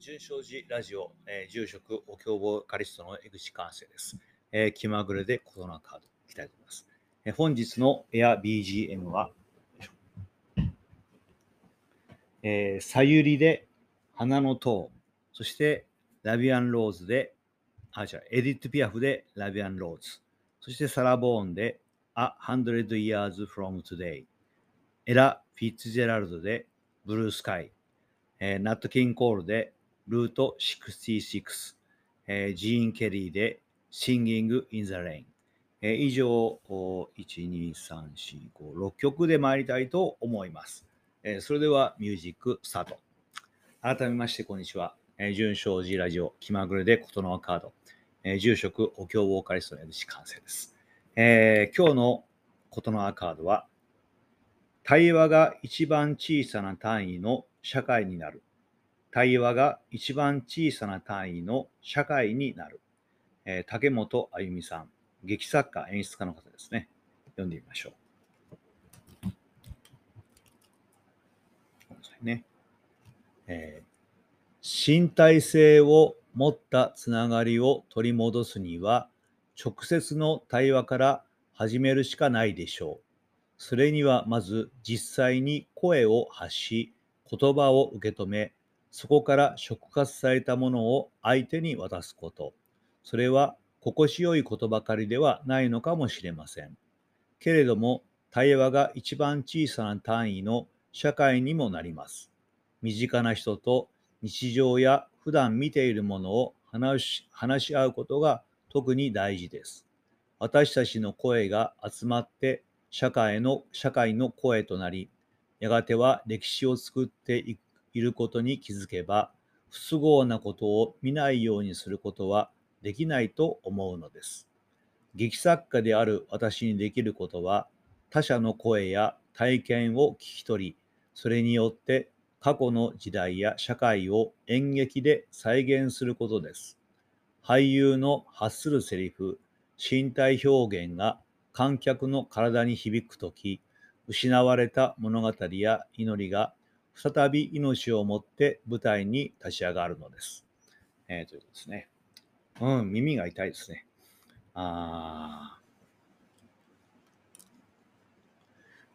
純正寺ラジオ、住職お経ボーカリストの江口寛生です。気まぐれでコロナカードいきたいと思います。本日のエア BGM は、さゆりで花の塔、そしてラビアンローズで、エディット・ピアフでラビアンローズ、そしてサラ・ボーンで A Hundred Years From Today、エラ・フィッツジェラルドでブルースカイ、ナット・キン・コールでルート66、ジーン・ケリーでシンギング・イン・ザ・レイン。以上、6曲で参りたいと思います。それではミュージックスタート。改めまして、こんにちは。純正寺ラジオ気まぐれでことのわカード。住職お経ボーカリストの江口寛生です。今日のことのわカードは、対話が一番小さな単位の社会になる。対話が一番小さな単位の社会になる。竹本あゆみさん、劇作家、演出家の方ですね。読んでみましょう。ごめんなさいね。身体性を持ったつながりを取り戻すには、直接の対話から始めるしかないでしょう。それにはまず実際に声を発し、言葉を受け止め、そこから触発されたものを相手に渡すこと。それは心地よいことばかりではないのかもしれません。けれども、対話が一番小さな単位の社会にもなります。身近な人と日常や普段見ているものを話し合うことが特に大事です。私たちの声が集まって社会の声となり、やがては歴史を作っていることに気づけば、不都合なことを見ないようにすることはできないと思うのです。劇作家である私にできることは、他者の声や体験を聞き取り、それによって過去の時代や社会を演劇で再現することです。俳優の発するセリフ、身体表現が観客の体に響くとき、失われた物語や祈りが再び命をもって舞台に立ち上がるのです。ということですね。耳が痛いですね。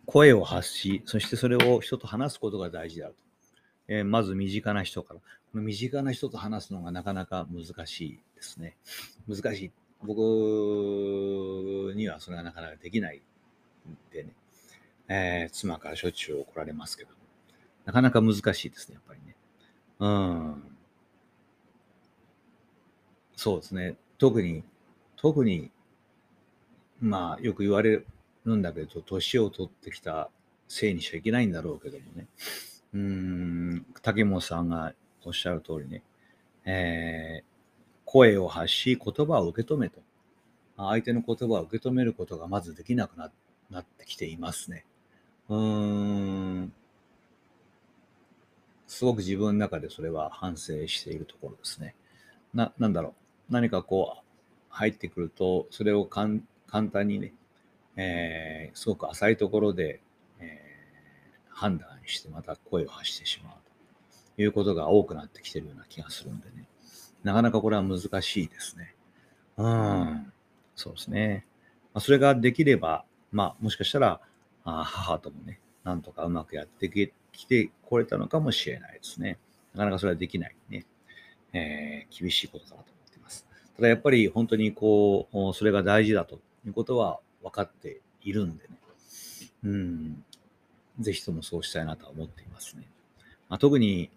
声を発し、そしてそれを人と話すことが大事であると。まず身近な人から。この身近な人と話すのがなかなか難しいですね。難しい。僕にはそれがなかなかできないんでね。妻からしょっちゅう怒られますけど。なかなか難しいですね、やっぱりね。そうですね。特に、まあ、よく言われるんだけど、年を取ってきたせいにしちゃいけないんだろうけどもね。竹本さんがおっしゃる通りね、声を発し、言葉を受け止めと。相手の言葉を受け止めることがまずできなくなってきていますね。すごく自分の中でそれは反省しているところですね。何かこう入ってくると、それを簡単にね、すごく浅いところで、判断してまた声を発してしまうということが多くなってきているような気がするんでね。なかなかこれは難しいですね。そうですね。それができれば、まあ、もしかしたら母ともね、なんとかうまくやってきてこれたのかもしれないですね。なかなかそれはできないね。厳しいことかなと思っています。ただやっぱり本当にこう、それが大事だということは分かっているんでね。ぜひともそうしたいなとは思っていますね。特に、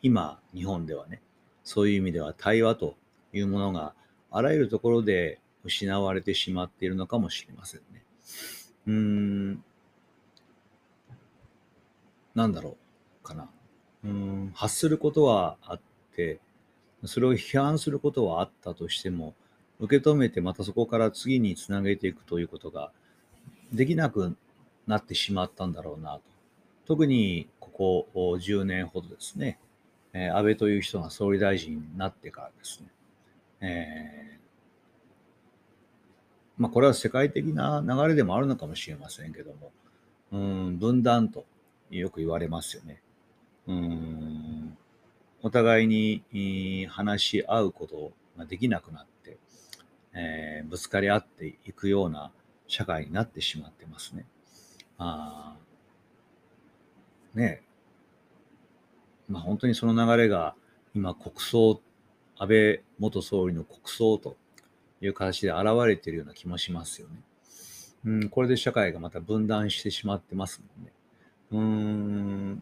今、日本ではね、そういう意味では対話というものがあらゆるところで失われてしまっているのかもしれませんね。なんだろうかな。発することはあって、それを批判することはあったとしても、受け止めてまたそこから次につなげていくということができなくなってしまったんだろうなと。特にここ10年ほどですね、安倍という人が総理大臣になってからですね、これは世界的な流れでもあるのかもしれませんけども、分断とよく言われますよね。お互いに話し合うことができなくなって、ぶつかり合っていくような社会になってしまってますね。本当にその流れが今国葬、安倍元総理の国葬という形で現れているような気もしますよね。これで社会がまた分断してしまってますもんね。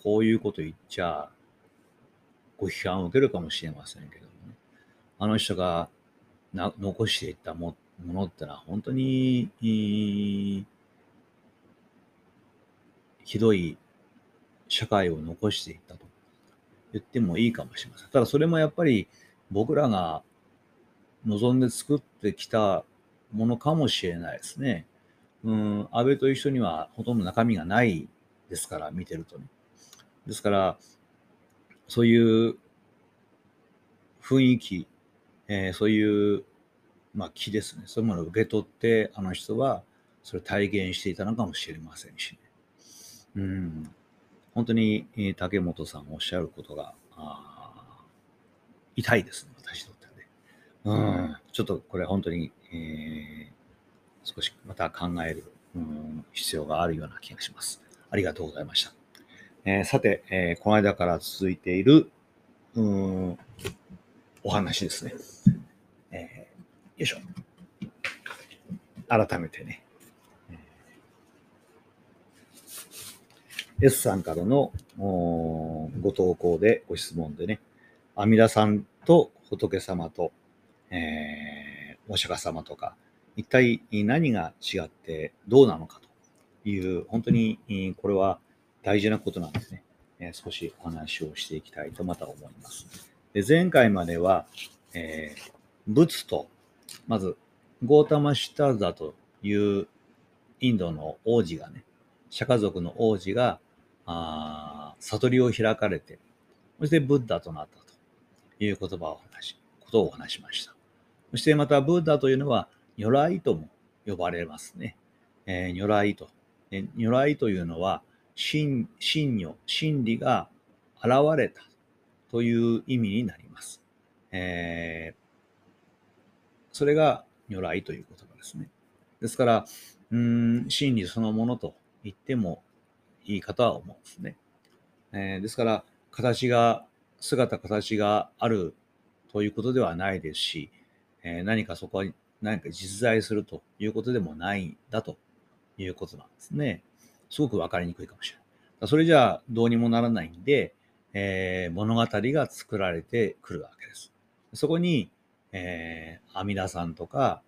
こういうこと言っちゃご批判を受けるかもしれませんけどもね。あの人が残していったものってのは本当にひどい社会を残していったと言ってもいいかもしれません。ただそれもやっぱり僕らが望んで作ってきたものかもしれないですね。安倍という人にはほとんど中身がないですから、見てるとね。ですからそういう雰囲気、そういう気ですね。そういうものを受け取って、あの人はそれを体現していたのかもしれませんしね。本当に竹本さんおっしゃることが痛いですね、私にとってはね。ちょっとこれ本当に、少しまた考える、必要があるような気がします。ありがとうございました。さて、この間から続いているお話ですね。改めてね、S さんからのご投稿で、ご質問でね、阿弥陀さんと仏様と、お釈迦様とか、一体何が違ってどうなのかという、本当にこれは大事なことなんですね。少しお話をしていきたいとまた思います。で、前回までは、仏と、まずゴータマ・シュタルダというインドの王子がね、釈迦族の王子が悟りを開かれて、そしてブッダとなったということをお話しました。そしてまたブッダというのは如来とも呼ばれますね。如来というのは真理が現れたという意味になります。それが如来という言葉ですね。ですから、真理そのものと言ってもいいかとは思うんですね。ですから、形があるということではないですし、何か実在するということでもないんだということなんですね。すごくわかりにくいかもしれない。それじゃあどうにもならないんで、物語が作られてくるわけです。そこに、阿弥陀さんとか、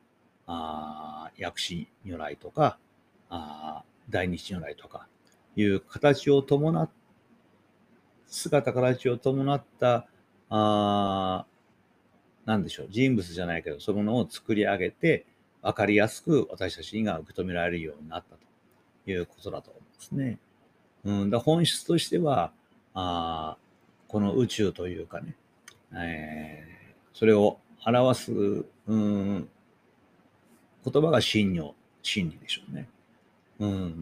薬師如来とか、大日如来とかいう形を伴った人物じゃないけど、そういうものを作り上げて、分かりやすく私たちが受け止められるようになったということだと思うんですね。本質としてはこの宇宙というかね、それを表す、言葉が真理でしょうね。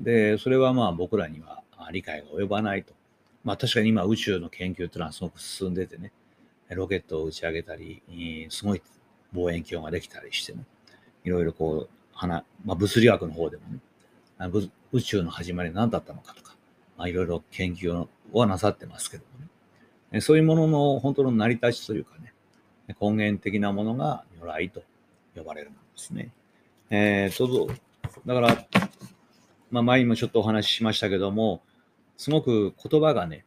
で、それは僕らには理解が及ばないと。確かに今宇宙の研究っていうのはすごく進んでてね、ロケットを打ち上げたり、すごい望遠鏡ができたりしてね、いろいろ物理学の方でもね、宇宙の始まりは何だったのかとか、いろいろ研究はなさってますけどもね、そういうものの本当の成り立ちというかね、根源的なものが如来と呼ばれるんですね。だから、前にもちょっとお話ししましたけども、すごく言葉がね、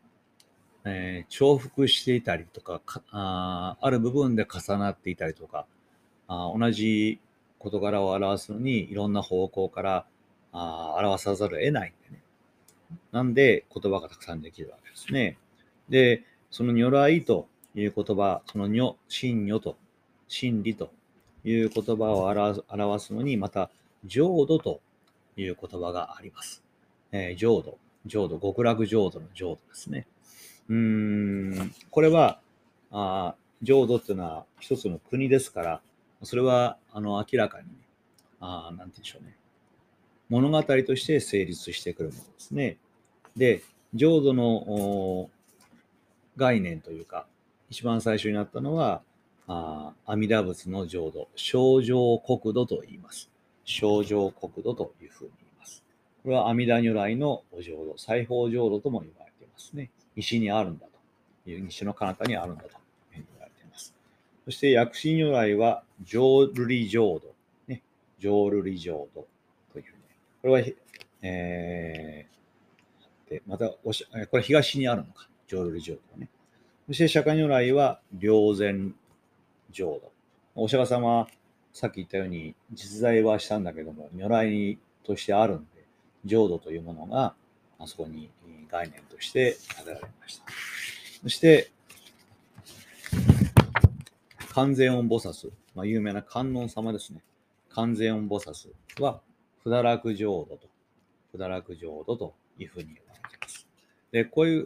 重複していたりとか、ある部分で重なっていたりとか、同じ事柄を表すのにいろんな方向から表さざるを得ないんでね。なんで言葉がたくさんできるわけですね。で、その如来という言葉、その真理という言葉を表すのに、また浄土という言葉があります。極楽浄土の浄土ですね。これは浄土っていうのは一つの国ですから、それは明らかに、物語として成立してくるものですね。で、浄土の概念というか、一番最初になったのは、阿弥陀仏の浄土、清浄国土と言います。清浄国土というふうに言います。これは阿弥陀如来のお浄土、西方浄土とも言われていますね。西にあるんだという、西の彼方にあるんだというふうに言われています。そして薬師如来は浄瑠璃浄土、ね、浄瑠璃浄土という、ね、これは、でまたこれ東にあるのか、浄瑠璃浄土ね。そして釈迦如来は霊山浄土。お釈迦様はさっき言ったように実在はしたんだけども、如来としてあるんで、浄土というものがあそこに概念として挙げられました。そして観世音菩薩、有名な観音様ですね。観世音菩薩は不堕落浄土と、不堕落浄土というふうに言われています。で、これ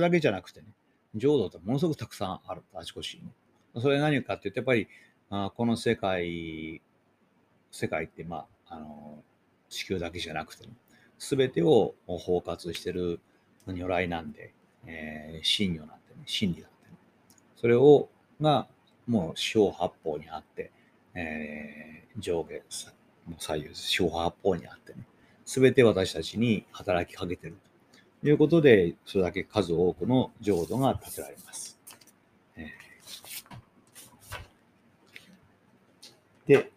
だけじゃなくてね、浄土ってものすごくたくさんある、あちこちに。それ何かって言って、やっぱり、この世界って、地球だけじゃなくて、ね、全てを包括してる如来なんで、真如なんてね、真理なんてね。それを、もう四方八方にあって、上下、左右、四方八方にあってね、全て私たちに働きかけているということで、それだけ数多くの浄土が建てられます。で、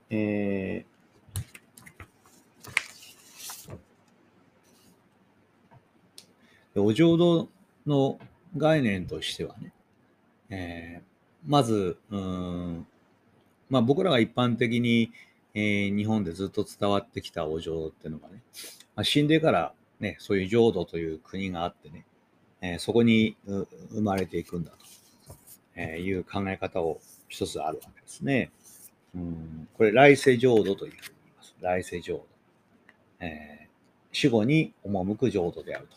お浄土の概念としてはね、まず、僕らが一般的に日本でずっと伝わってきたお浄土っていうのがね、死んでから、ね、そういう浄土という国があってね、そこに生まれていくんだという考え方を一つあるわけですね。これ来世浄土というふうに言います。来世浄土。死後に赴く浄土であると。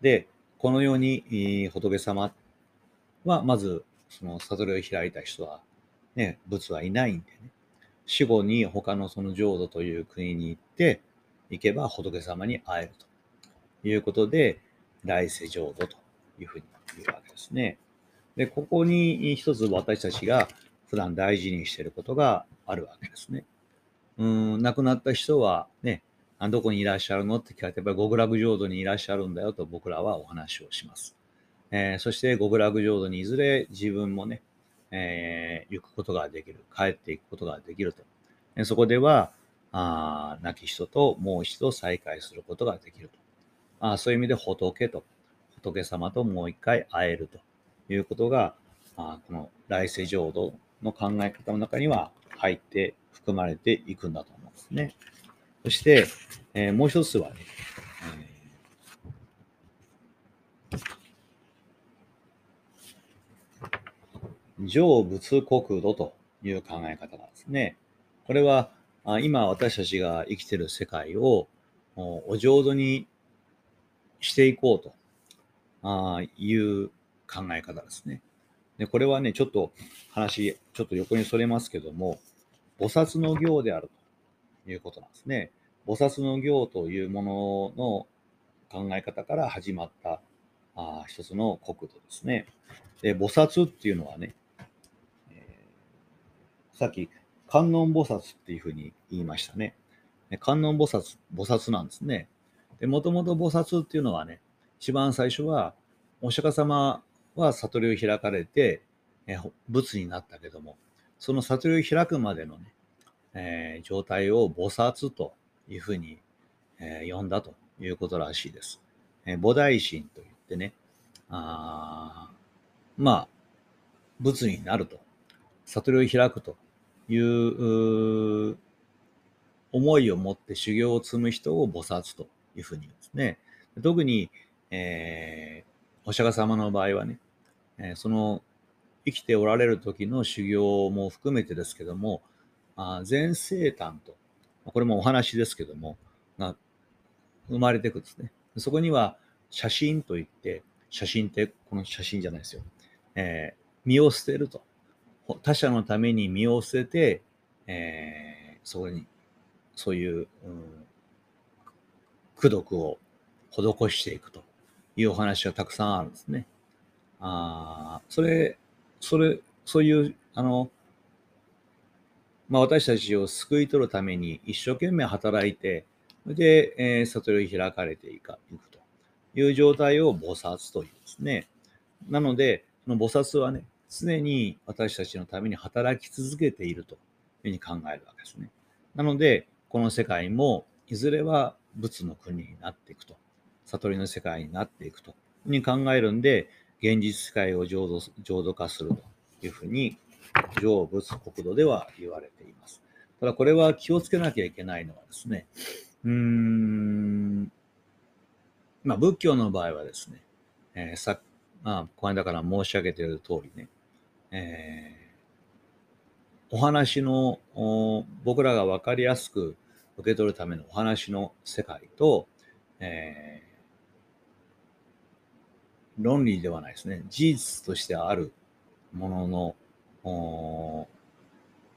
で、この世に仏様はまずその悟りを開いた人は、ね、仏はいないんでね。死後に他のその浄土という国に行けば仏様に会えるということで、来世浄土というふうに言うわけですね。で、ここに一つ私たちが普段大事にしていることがあるわけですね。亡くなった人はね、どこにいらっしゃるのって聞かれて、極楽浄土にいらっしゃるんだよと僕らはお話をします。そして極楽浄土にいずれ自分もね、行くことができる、帰っていくことができると。そこでは、亡き人ともう一度再会することができると。そういう意味で仏様ともう一回会えるということが、この来世浄土の考え方の中には入って含まれていくんだと思うんですね。そして、もう一つはね、浄仏国土という考え方なんですね。これは今私たちが生きている世界をお浄土にしていこうという考え方ですね。で、これはね、ちょっと横にそれますけども、菩薩の行であるということなんですね。菩薩の行というものの考え方から始まった一つの国土ですね。で、菩薩っていうのはね、さっき、観音菩薩っていうふうに言いましたね。観音菩薩、菩薩なんですね。で、もともと菩薩っていうのはね、一番最初は、お釈迦様は悟りを開かれて、仏になったけども、その悟りを開くまでのね、状態を菩薩というふうに、呼んだということらしいです。菩提心といってね、仏になると、悟りを開くという思いを持って修行を積む人を菩薩というふうに言うんですね。特に、お釈迦様の場合はね、その生きておられる時の修行も含めてですけども、前生誕と、これもお話ですけども、生まれていくんですね。そこには写真といって、写真ってこの写真じゃないですよ。身を捨てると。他者のために身を捨てて、そこに、そういう、功徳を施していくというお話がたくさんあるんですね。そういう、私たちを救い取るために一生懸命働いて、で、悟りを開かれていくという状態を菩薩というんですね。なので、その菩薩はね、常に私たちのために働き続けているというふうに考えるわけですね。なので、この世界もいずれは仏の国になっていくと、悟りの世界になっていくというふうに考えるんで、現実世界を浄土化するというふうに、成仏国土では言われています。ただこれは気をつけなきゃいけないのはですね、仏教の場合はですね、この間から申し上げている通りね、お話の僕らが分かりやすく受け取るためのお話の世界と、論理ではないですね、事実としてあるものの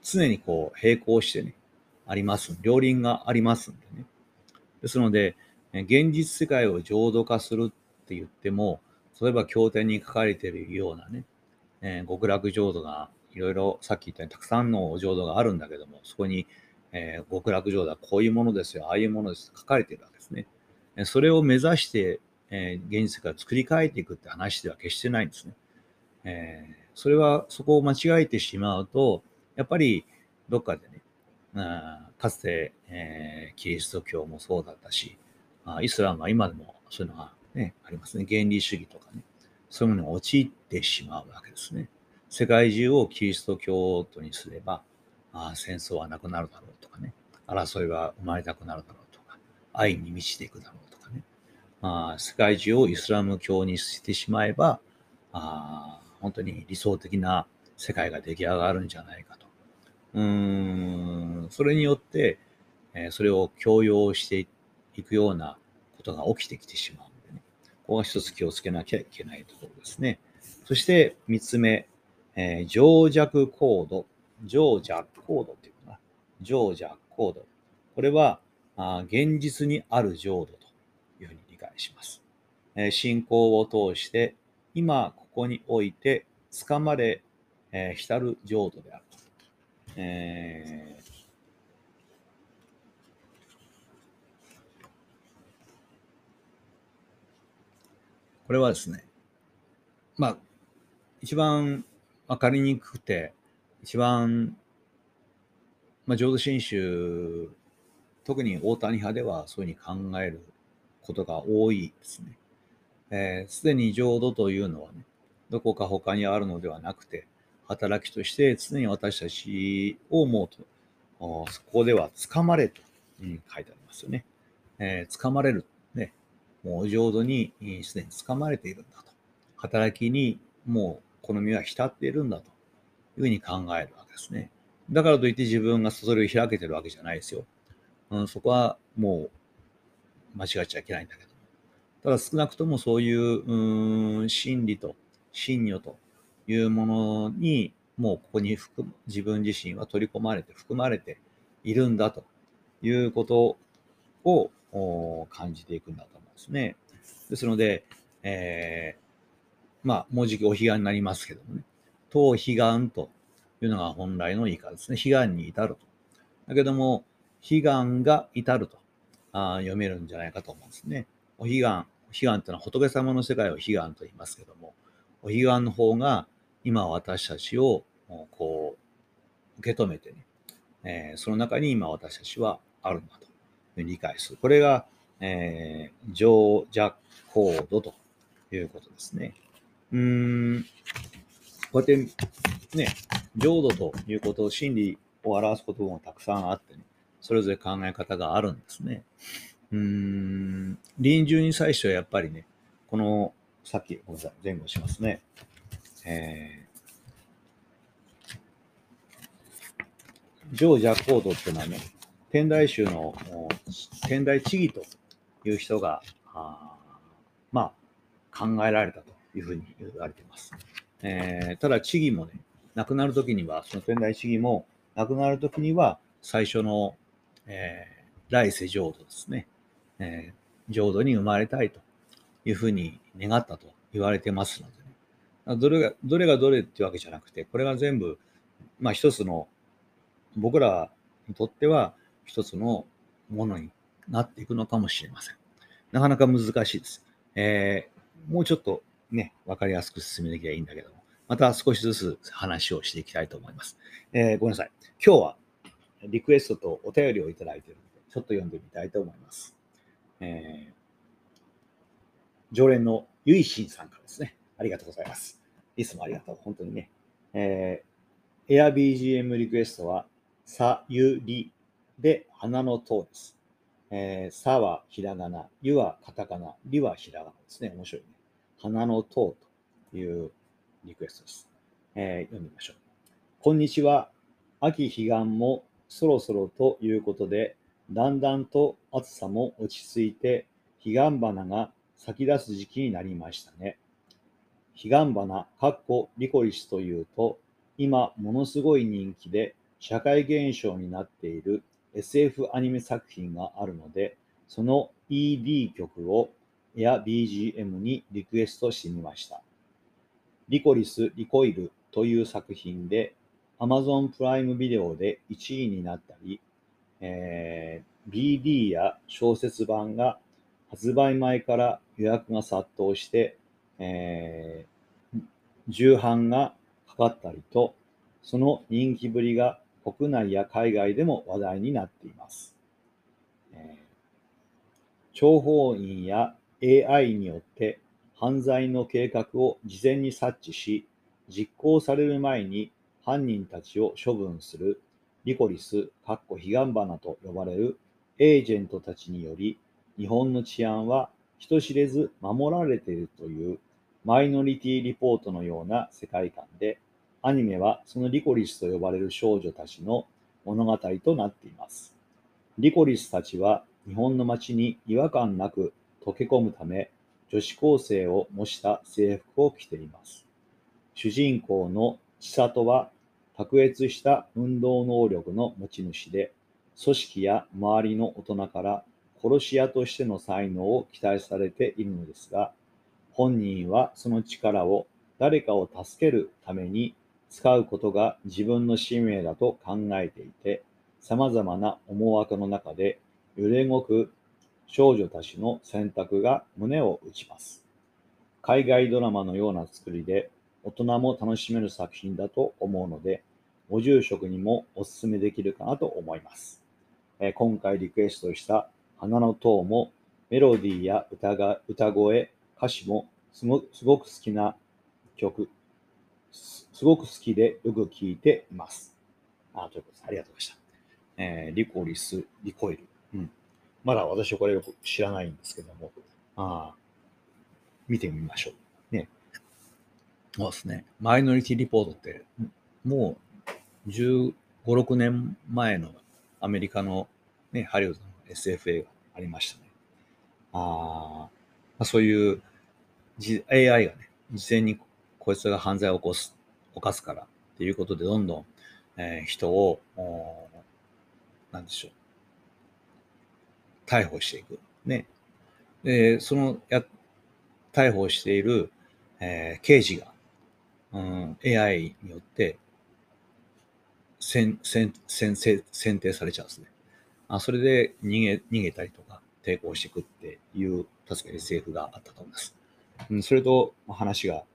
常にこう並行してね、あります。両輪がありますんでね。ですので、現実世界を浄土化するって言っても、例えば経典に書かれているようなね、極楽浄土がいろいろ、さっき言ったようにたくさんの浄土があるんだけども、そこに、極楽浄土はこういうものですよ、ああいうものですと書かれているわけですね。それを目指して、現実世界を作り変えていくって話では決してないんですね。それは、そこを間違えてしまうと、やっぱりどっかでね、かつて、キリスト教もそうだったし、イスラムは今でもそういうのが、ね、ありますね。原理主義とかね。そういうものに陥ってしまうわけですね。世界中をキリスト教徒にすれば、戦争はなくなるだろうとかね。争いは生まれなくなるだろうとか、愛に満ちていくだろうとかね。世界中をイスラム教にしてしまえば、本当に理想的な世界が出来上がるんじゃないかと。それによって、それを強要していくようなことが起きてきてしまうんでね。ここは一つ気をつけなきゃいけないところですね。そして三つ目、情弱高度。これは現実にある浄土というふうに理解します。信仰を通して、今、ここにおいて、つかまれ、浸る浄土であると。これはですね、一番分かりにくくて、一番、浄土真宗、特に大谷派ではそういうふうに考えることが多いですね。すでに浄土というのはね、どこか他にあるのではなくて、働きとして常に私たちをもうと、そこではつかまれと、書いてありますよね。つかまれる、ね。もう浄土にすでにつかまれているんだと。働きにもうこの身は浸っているんだというふうに考えるわけですね。だからといって自分がそれを開けてるわけじゃないですよ。そこはもう間違っちゃいけないんだけど。ただ少なくともそういう、真理と信如というものに、もうここに自分自身は取り込まれて、含まれているんだということを感じていくんだと思うんですね。ですので、もうじきお彼岸になりますけどもね、当彼岸というのが本来の言い方ですね。彼岸に至ると。だけども、彼岸が至ると読めるんじゃないかと思うんですね。お彼岸。彼岸というのは仏様の世界を彼岸と言いますけども、お彼岸の方が今私たちをこう受け止めてね、その中に今私たちはあるんだと理解する。これが、情弱高度ということですね。こうやってね、浄土ということを真理を表すこともたくさんあってね、それぞれ考え方があるんですね。臨終に際してはやっぱりね、この、さっき、ごめんなさい、前後しますね。情弱高度っていうのはね、天台智義という人が、考えられたというふうに言われています。ただ、智義もね、亡くなるときには、その天台智義も亡くなるときには、最初の、来世浄土ですね。浄土に生まれたいというふうに願ったと言われてますので、ね、どれがどれっていうわけじゃなくて、これが全部、まあ一つの、僕らにとっては一つのものになっていくのかもしれません。なかなか難しいです。もうちょっとね、わかりやすく進めていけばいいんだけども、また少しずつ話をしていきたいと思います。ごめんなさい。今日はリクエストとお便りをいただいているので、ちょっと読んでみたいと思います。常連のゆいしんさんからですね。ありがとうございます。いつもありがとう。本当にね。AirBGM リクエストは、さゆりで花の塔です。さはひらがな、ゆはカタカナ、りはひらがなですね。面白いね。花の塔というリクエストです。読みましょう。こんにちは。秋彼岸もそろそろということで、だんだんと暑さも落ち着いて、彼岸花が咲き出す時期になりましたね。彼岸花、かっこリコリスというと、今ものすごい人気で社会現象になっている SF アニメ作品があるので、その ED 曲をAirBGM にリクエストしてみました。リコリス・リコイルという作品で Amazon プライムビデオで1位になったり、BD や小説版が発売前から予約が殺到して、重版がかかったりと、その人気ぶりが国内や海外でも話題になっています。諜報員や AI によって犯罪の計画を事前に察知し、実行される前に犯人たちを処分するリコリス（彼岸花）と呼ばれるエージェントたちにより、日本の治安は人知れず守られているというマイノリティリポートのような世界観で、アニメはそのリコリスと呼ばれる少女たちの物語となっています。リコリスたちは日本の街に違和感なく溶け込むため、女子高生を模した制服を着ています。主人公の千里は卓越した運動能力の持ち主で、組織や周りの大人から殺し屋としての才能を期待されているのですが、本人はその力を誰かを助けるために使うことが自分の使命だと考えていて、様々な思惑の中で揺れ動く少女たちの選択が胸を打ちます。海外ドラマのような作りで大人も楽しめる作品だと思うので、ご住職にもおすすめできるかなと思います。今回リクエストした花の塔もメロディーや歌声、歌詞もすごく好きな曲、すごく好きでよく聴いています。ということです。ありがとうございました。リコリス・リコイル。まだ私はこれよく知らないんですけども、見てみましょう。ね。そうですね。マイノリティリポートって、もう15、16年前のアメリカの、ね、ハリウッドの SF 映画ありましたね。そういう AI がね、事前にこいつが犯罪を犯すからっていうことで、どんどん、人を、なんでしょう、逮捕していく。ね。で、その逮捕している、刑事が、AI によって選定されちゃうんですね。それで逃げたりとか抵抗していくっていう、確か SF があったと思います。それと話が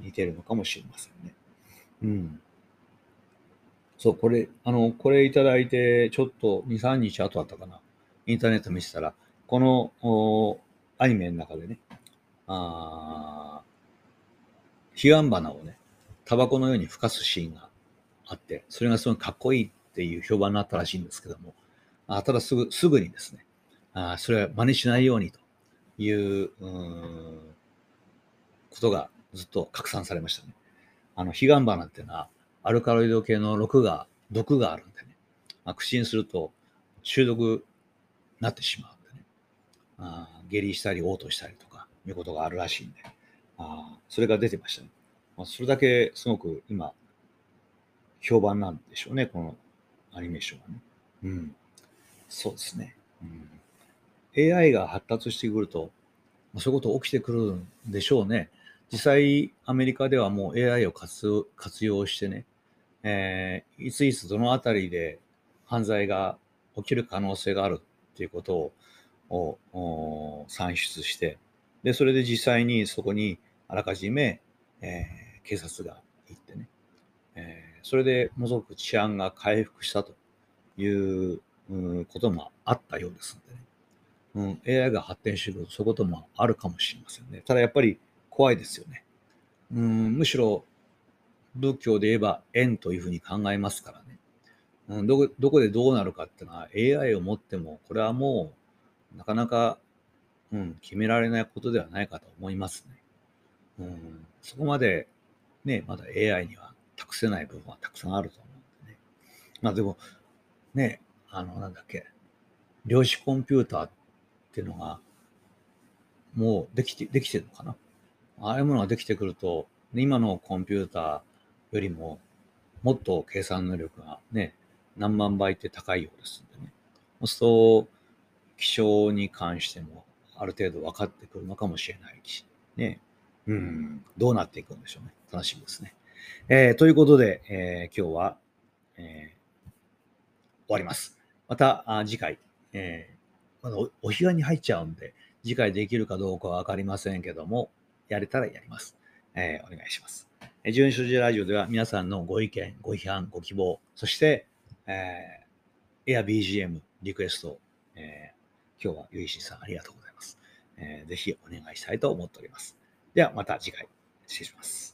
似てるのかもしれませんね。そう、これいただいて、ちょっと2、3日後だったかな。インターネット見てたら、このアニメの中でね、彼岸花をね、タバコのように吹かすシーンがあって、それがすごいかっこいいっていう評判になったらしいんですけども、ただすぐにですね、それは真似しないようにという、ことがずっと拡散されましたね。彼岸花っていうのは、アルカロイド系の毒があるんでね、口にすると中毒なってしまうんでね、下痢したり嘔吐したりとかいうことがあるらしいんで、それが出てましたね。それだけすごく今評判なんでしょうね、このアニメーションはね。そうですね。AI が発達してくるとそういうこと起きてくるんでしょうね。実際アメリカではもう AI を活用してね、いついつどのあたりで犯罪が起きる可能性があるっていうことを算出して、でそれで実際にそこにあらかじめ、警察が行ってね、それでものすごく治安が回復したということもあったようですので、ね、AI が発展していくとそういうこともあるかもしれませんね。ただやっぱり怖いですよね。むしろ仏教で言えば縁というふうに考えますからね。どこでどうなるかっていうのは AI を持ってもこれはもうなかなか、決められないことではないかと思いますね。そこまでね、まだ AI には託せない部分はたくさんあると思うんでね。まあでもね、量子コンピューターっていうのがもうできてるのかな。ああいうものができてくると、今のコンピューターよりももっと計算能力がね、何万倍って高いようですんでね。そうすると、気象に関してもある程度分かってくるのかもしれないし、ね。どうなっていくんでしょうね。楽しみですね。ということで、今日は、終わります。また次回、お彼岸に入っちゃうんで、次回できるかどうかは分かりませんけども、やれたらやります。お願いします。純正寺ラジオでは皆さんのご意見、ご批判、ご希望、そして、エア BGM、リクエスト、今日はゆいしさんありがとうございます。ぜひお願いしたいと思っております。ではまた次回、失礼します。